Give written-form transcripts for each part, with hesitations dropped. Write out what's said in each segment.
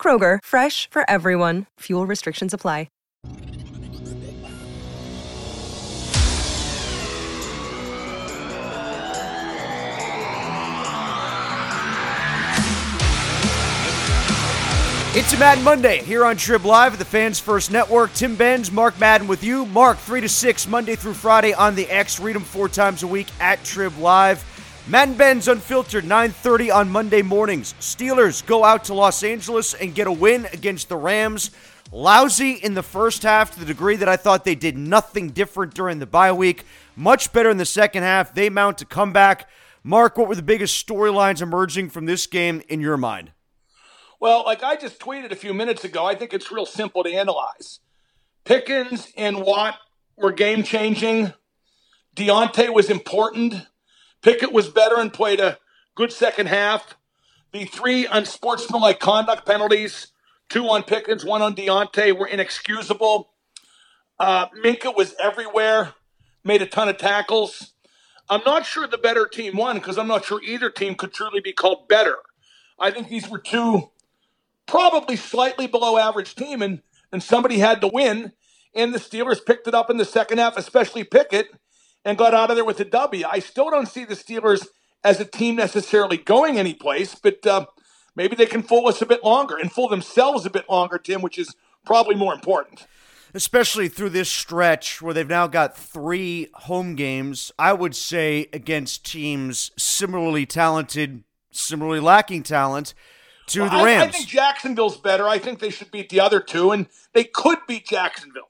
Kroger, fresh for everyone. Fuel restrictions apply. It's a Madden Monday here on Trib Live at the Fans First Network. Tim Benz, Mark Madden with you. Mark, 3 to 6, Monday through Friday on the X. Read them 4 times a week at Trib Live. Madden Benz Unfiltered, 9:30 on Monday mornings. Steelers go out to Los Angeles and get a win against the Rams. Lousy in the first half to the degree that I thought they did nothing different during the bye week. Much better in the second half. They mount a comeback. Mark, what were the biggest storylines emerging from this game in your mind? Well, like I just tweeted a few minutes ago, I think it's real simple to analyze. Pickens and Watt were game-changing. Deontay was important. Pickett was better and played a good second half. The 3 unsportsmanlike conduct penalties, 2 on Pickens, 1 on Deontay, were inexcusable. Minka was everywhere, made a ton of tackles. I'm not sure the better team won because I'm not sure either team could truly be called better. I think these were 2 probably slightly below average team, and somebody had to win, and the Steelers picked it up in the second half, especially Pickett, and got out of there with a W. I still don't see the Steelers as a team necessarily going anyplace, but maybe they can fool us a bit longer and fool themselves a bit longer, Tim, which is probably more important. Especially through this stretch where they've now got 3 home games, I would say, against teams similarly talented, similarly lacking talent, to the Rams. I think Jacksonville's better. I think they should beat the other 2, and they could beat Jacksonville.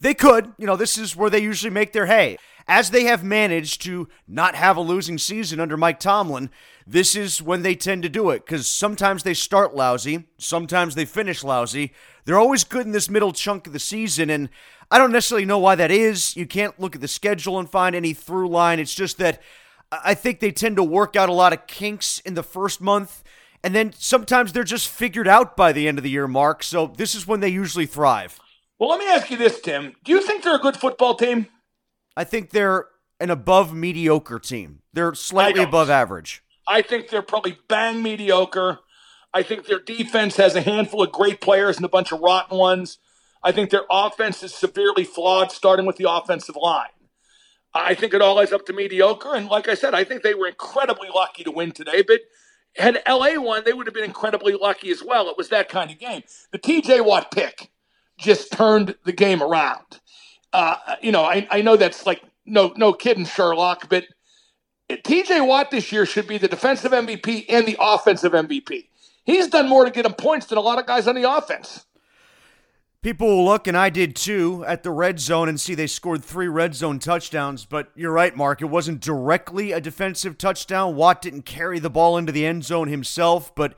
They could. You know, this is where they usually make their hay. As they have managed to not have a losing season under Mike Tomlin, this is when they tend to do it, because sometimes they start lousy, sometimes they finish lousy. They're always good in this middle chunk of the season, and I don't necessarily know why that is. You can't look at the schedule and find any through line. It's just that I think they tend to work out a lot of kinks in the first month, and then sometimes they're just figured out by the end of the year, Mark. So this is when they usually thrive. Well, let me ask you this, Tim. Do you think they're a good football team? I think they're an above mediocre team. They're slightly above average. I think they're probably bang mediocre. I think their defense has a handful of great players and a bunch of rotten ones. I think their offense is severely flawed, starting with the offensive line. I think it all adds up to mediocre. And like I said, I think they were incredibly lucky to win today, but had LA won, they would have been incredibly lucky as well. It was that kind of game. The T.J. Watt pick just turned the game around. I know that's like no kidding, Sherlock, but T.J. Watt this year should be the defensive MVP and the offensive MVP. He's done more to get him points than a lot of guys on the offense. People will look, and I did too, at the red zone and see they scored 3 red zone touchdowns, but you're right, Mark. It wasn't directly a defensive touchdown. Watt didn't carry the ball into the end zone himself, but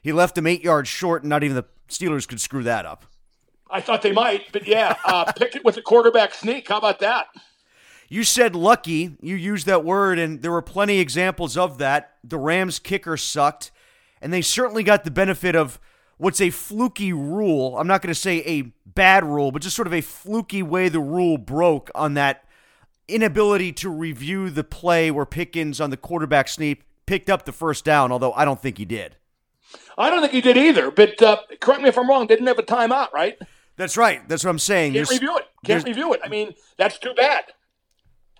he left them 8 yards short, and not even the Steelers could screw that up. I thought they might, but yeah, Pickett with a quarterback sneak. How about that? You said lucky. You used that word, and there were plenty of examples of that. The Rams' kicker sucked, and they certainly got the benefit of what's a fluky rule. I'm not going to say a bad rule, but just sort of a fluky way the rule broke on that inability to review the play where Pickens on the quarterback sneak picked up the first down, although I don't think he did. I don't think he did either, but correct me if I'm wrong, they didn't have a timeout, right? That's right. That's what I'm saying. Can't review it. I mean, that's too bad.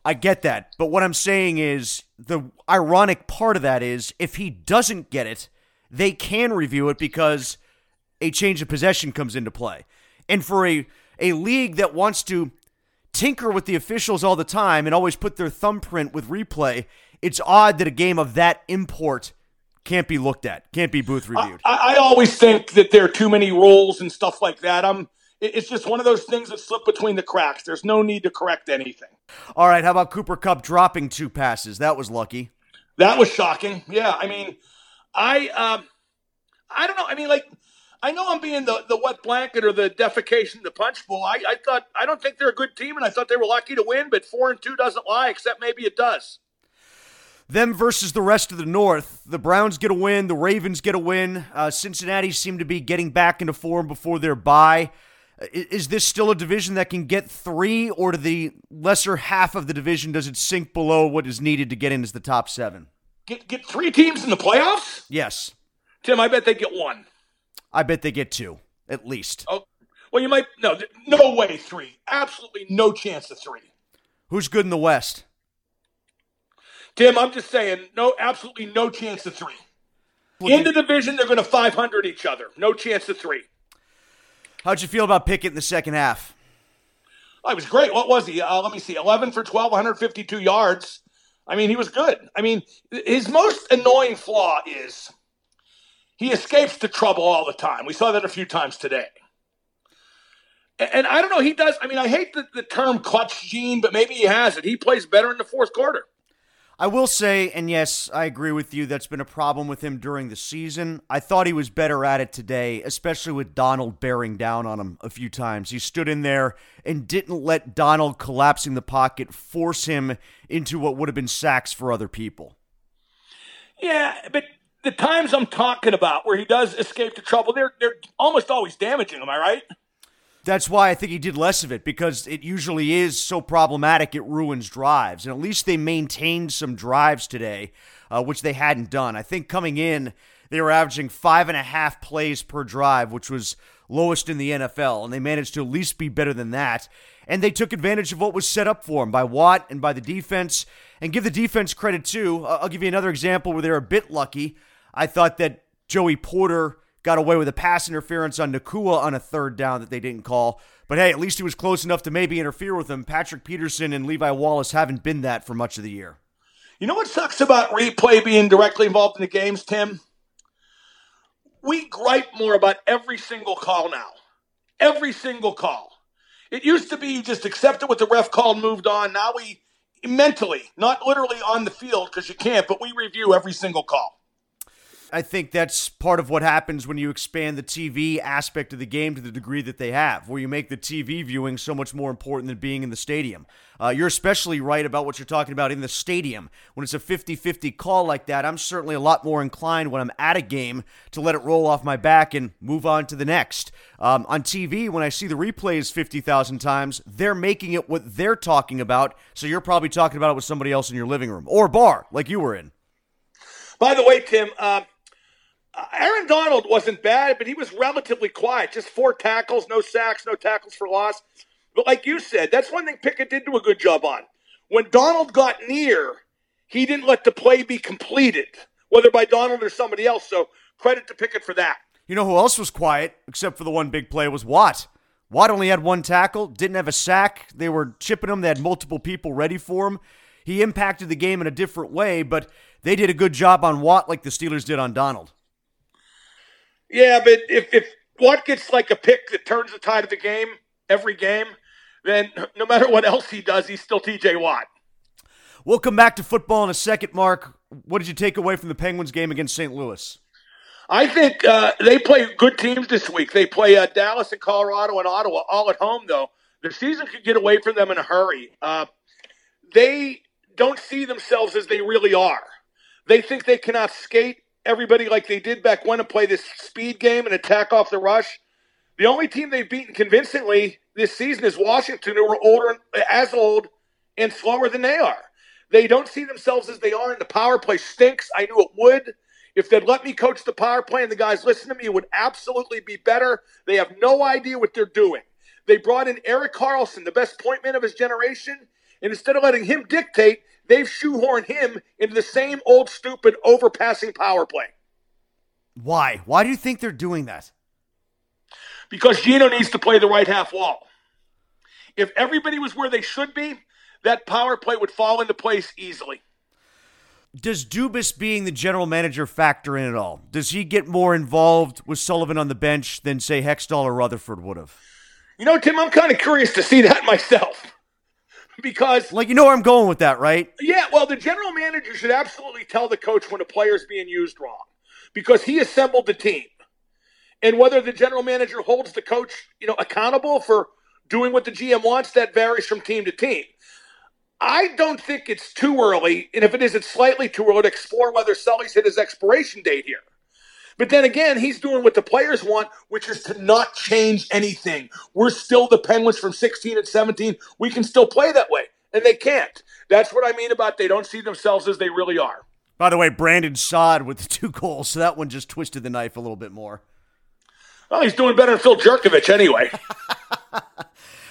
I get that. But what I'm saying is the ironic part of that is if he doesn't get it, they can review it because a change of possession comes into play. And for a league that wants to tinker with the officials all the time and always put their thumbprint with replay, it's odd that a game of that import can't be looked at, can't be booth reviewed. I always think that there are too many rules and stuff like that. It's just one of those things that slip between the cracks. There's no need to correct anything. All right, how about Cooper Kupp dropping 2 passes? That was lucky. That was shocking. Yeah, I mean, I don't know. I mean, like, I know I'm being the wet blanket or the defecation, the punch bowl. I don't think they're a good team, and I thought they were lucky to win, but 4-2 doesn't lie, except maybe it does. Them versus the rest of the North. The Browns get a win. The Ravens get a win. Cincinnati seemed to be getting back into form before their bye. Is this still a division that can get 3, or to the lesser half of the division, does it sink below what is needed to get into the top 7? Get 3 teams in the playoffs? Yes. Tim, I bet they get 1. I bet they get 2, at least. Oh, well, you might. No way 3. Absolutely no chance of 3. Who's good in the West? Tim, I'm just saying, no, absolutely no chance of 3. In the division, they're going to 500 each other. No chance of 3. How'd you feel about Pickett in the second half? Oh, he was great. What was he? 11 for 12, 152 yards. I mean, he was good. I mean, his most annoying flaw is he escapes the trouble all the time. We saw that a few times today. And I don't know, he does. I mean, I hate the term clutch gene, but maybe he has it. He plays better in the fourth quarter. I will say, and yes, I agree with you, that's been a problem with him during the season. I thought he was better at it today, especially with Donald bearing down on him a few times. He stood in there and didn't let Donald collapsing the pocket force him into what would have been sacks for other people. Yeah, but the times I'm talking about where he does escape the trouble, they're almost always damaging, am I right? That's why I think he did less of it, because it usually is so problematic it ruins drives. And at least they maintained some drives today, which they hadn't done. I think coming in, they were averaging 5.5 plays per drive, which was lowest in the NFL, and they managed to at least be better than that. And they took advantage of what was set up for them by Watt and by the defense. And give the defense credit, too. I'll give you another example where they're a bit lucky. I thought that Joey Porter got away with a pass interference on Nakua on a 3rd down that they didn't call. But hey, at least he was close enough to maybe interfere with him. Patrick Peterson and Levi Wallace haven't been that for much of the year. You know what sucks about replay being directly involved in the games, Tim? We gripe more about every single call now. Every single call. It used to be you just accepted what the ref called and moved on. Now we mentally, not literally on the field because you can't, but we review every single call. I think that's part of what happens when you expand the TV aspect of the game to the degree that they have, where you make the TV viewing so much more important than being in the stadium. You're especially right about what you're talking about in the stadium. When it's a 50-50 call like that, I'm certainly a lot more inclined when I'm at a game to let it roll off my back and move on to the next. On TV, when I see the replays 50,000 times, they're making it what they're talking about, so you're probably talking about it with somebody else in your living room or bar like you were in. By the way, Tim, Aaron Donald wasn't bad, but he was relatively quiet. Just 4 tackles, no sacks, no tackles for loss. But like you said, that's one thing Pickett did do a good job on. When Donald got near, he didn't let the play be completed, whether by Donald or somebody else. So credit to Pickett for that. You know who else was quiet, except for the one big play, was Watt. Watt only had 1 tackle, didn't have a sack. They were chipping him. They had multiple people ready for him. He impacted the game in a different way, but they did a good job on Watt like the Steelers did on Donald. Yeah, but if Watt gets like a pick that turns the tide of the game every game, then no matter what else he does, he's still T.J. Watt. We'll come back to football in a second, Mark. What did you take away from the Penguins game against St. Louis? I think they play good teams this week. They play Dallas and Colorado and Ottawa all at home, though. The season could get away from them in a hurry. They don't see themselves as they really are. They think they can skate everybody like they did back when, to play this speed game and attack off the rush. The only team they've beaten convincingly this season is Washington, who are as old and slower than they are. They don't see themselves as they are, and the power play stinks. I knew it would. If they'd let me coach the power play and the guys listen to me, it would absolutely be better. They have no idea what they're doing. They brought in Eric Carlson, the best point man of his generation, and instead of letting him dictate, they've shoehorned him into the same old, stupid, overpassing power play. Why? Why do you think they're doing that? because Gino needs to play the right half wall. If everybody was where they should be, that power play would fall into place easily. Does Dubas being the general manager factor in at all? Does he get more involved with Sullivan on the bench than, say, Hextall or Rutherford would have? You know, Tim, I'm kind of curious to see that myself. Because... like, you know where I'm going with that, right? Yeah, well, the general manager should absolutely tell the coach when a player's being used wrong. Because he assembled the team. And whether the general manager holds the coach, accountable for doing what the GM wants, that varies from team to team. I don't think it's too early, and if it is, it's slightly too early to explore whether Sully's hit his expiration date here. But then again, he's doing what the players want, which is to not change anything. We're still the Penguins from 16 and 17. We can still play that way, and they can't. That's what I mean about they don't see themselves as they really are. By the way, Brandon Saad with the 2 goals, so that one just twisted the knife a little bit more. Well, he's doing better than Phil Jerkovich anyway.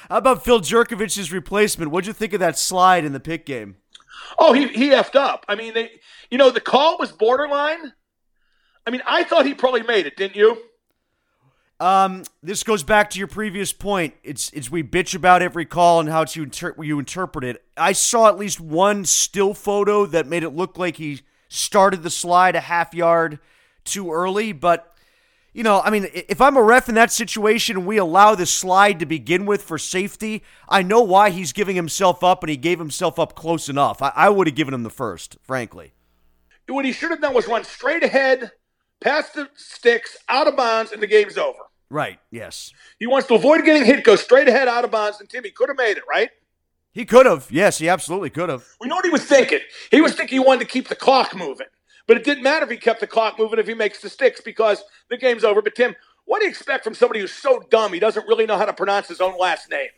How about Phil Jerkovich's replacement? What'd you think of that slide in the pick game? Oh, he effed up. I mean, the call was borderline. I mean, I thought he probably made it, didn't you? This goes back to your previous point. It's we bitch about every call and how it's you interpret it. I saw at least one still photo that made it look like he started the slide a half yard too early, but... if I'm a ref in that situation and we allow this slide to begin with for safety, I know why he's giving himself up, and he gave himself up close enough. I would have given him the first, frankly. What he should have done was run straight ahead, past the sticks, out of bounds, and the game's over. Right, yes. He wants to avoid getting hit, go straight ahead, out of bounds, and Timmy could have made it, right? He could have. Yes, he absolutely could have. We know what he was thinking. He was thinking he wanted to keep the clock moving. But it didn't matter if he kept the clock moving if he makes the sticks because the game's over. But, Tim, what do you expect from somebody who's so dumb he doesn't really know how to pronounce his own last name?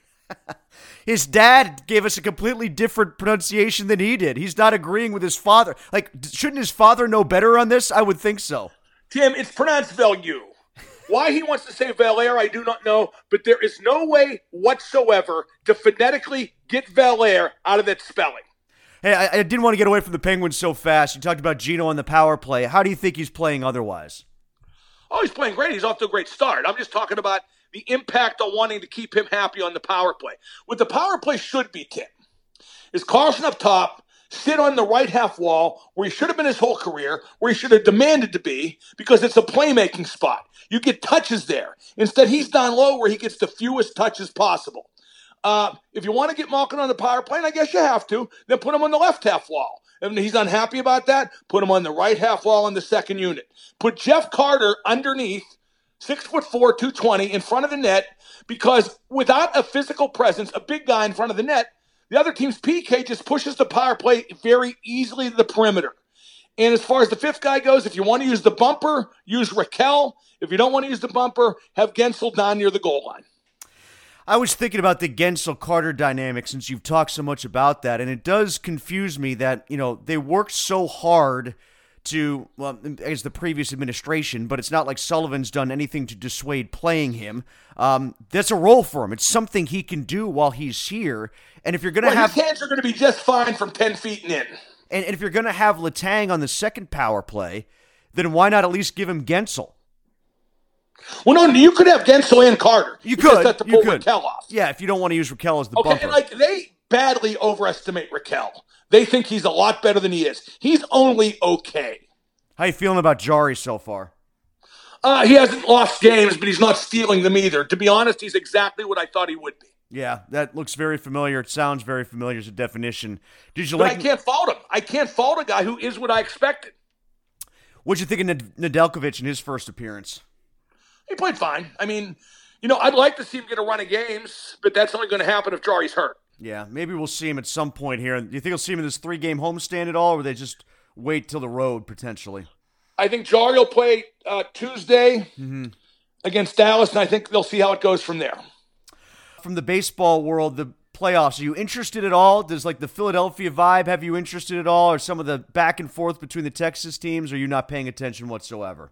His dad gave us a completely different pronunciation than he did. He's not agreeing with his father. Like, shouldn't his father know better on this? I would think so. Tim, it's pronounced Value. Why he wants to say Valere, I do not know. But there is no way whatsoever to phonetically get Valere out of that spelling. Hey, I didn't want to get away from the Penguins so fast. You talked about Gino on the power play. How do you think he's playing otherwise? Oh, he's playing great. He's off to a great start. I'm just talking about the impact on wanting to keep him happy on the power play. What the power play should be, Tim, is Carlson up top, sit on the right half wall where he should have been his whole career, where he should have demanded to be because it's a playmaking spot. You get touches there. Instead, he's down low where he gets the fewest touches possible. If you want to get Malkin on the power play, and I guess you have to, then put him on the left half wall. If he's unhappy about that, put him on the right half wall in the second unit. Put Jeff Carter underneath, 6'4", 220, in front of the net, because without a physical presence, a big guy in front of the net, the other team's PK just pushes the power play very easily to the perimeter. And as far as the fifth guy goes, if you want to use the bumper, use Raquel. If you don't want to use the bumper, have Gensel down near the goal line. I was thinking about the Gensel-Carter dynamic since you've talked so much about that, and it does confuse me that, they worked so hard to, well, as the previous administration, but it's not like Sullivan's done anything to dissuade playing him. That's a role for him. It's something he can do while he's here, and if you're going to have... his hands are going to be just fine from 10 feet and in. And if you're going to have Letang on the second power play, then why not at least give him Gensel? Well, no, you could have Gensel and Carter. You could. Have to pull Raquel off. Yeah, if you don't want to use Raquel as the bumper. And they badly overestimate Raquel. They think he's a lot better than he is. He's only okay. How you feeling about Jari so far? He hasn't lost games, but he's not stealing them either. To be honest, he's exactly what I thought he would be. Yeah, that looks very familiar. It sounds very familiar as a definition. I can't fault him. I can't fault a guy who is what I expected. What'd you think of Nedelkovic in his first appearance? He played fine. I mean, I'd like to see him get a run of games, but that's only going to happen if Jari's hurt. Yeah, maybe we'll see him at some point here. Do you think we'll see him in this 3-game homestand at all, or will they just wait till the road, potentially? I think Jari will play Tuesday against Dallas, and I think they'll see how it goes from there. From the baseball world, the playoffs, are you interested at all? Does, the Philadelphia vibe have you interested at all, or some of the back and forth between the Texas teams, or are you not paying attention whatsoever?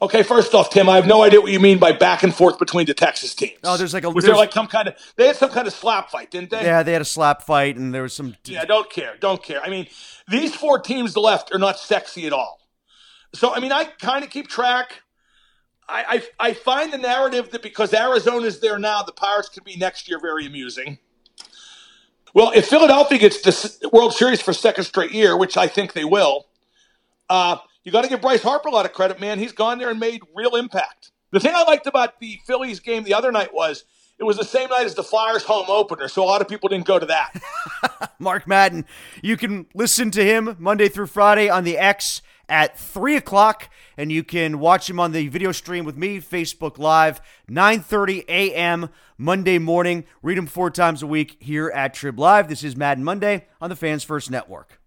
Okay, first off, Tim, I have no idea what you mean by back and forth between the Texas teams. Oh, they had some kind of slap fight, didn't they? Yeah, they had a slap fight, and there was some... Yeah, don't care. I mean, these 4 teams left are not sexy at all. So, I kind of keep track. I find the narrative that because Arizona's there now, the Pirates could be next year very amusing. Well, if Philadelphia gets the World Series for second straight year, which I think they will, you got to give Bryce Harper a lot of credit, man. He's gone there and made real impact. The thing I liked about the Phillies game the other night was it was the same night as the Flyers home opener, so a lot of people didn't go to that. Mark Madden, you can listen to him Monday through Friday on the X at 3 o'clock, and you can watch him on the video stream with me, Facebook Live, 9:30 a.m. Monday morning. Read him 4 times a week here at Trib Live. This is Madden Monday on the Fans First Network.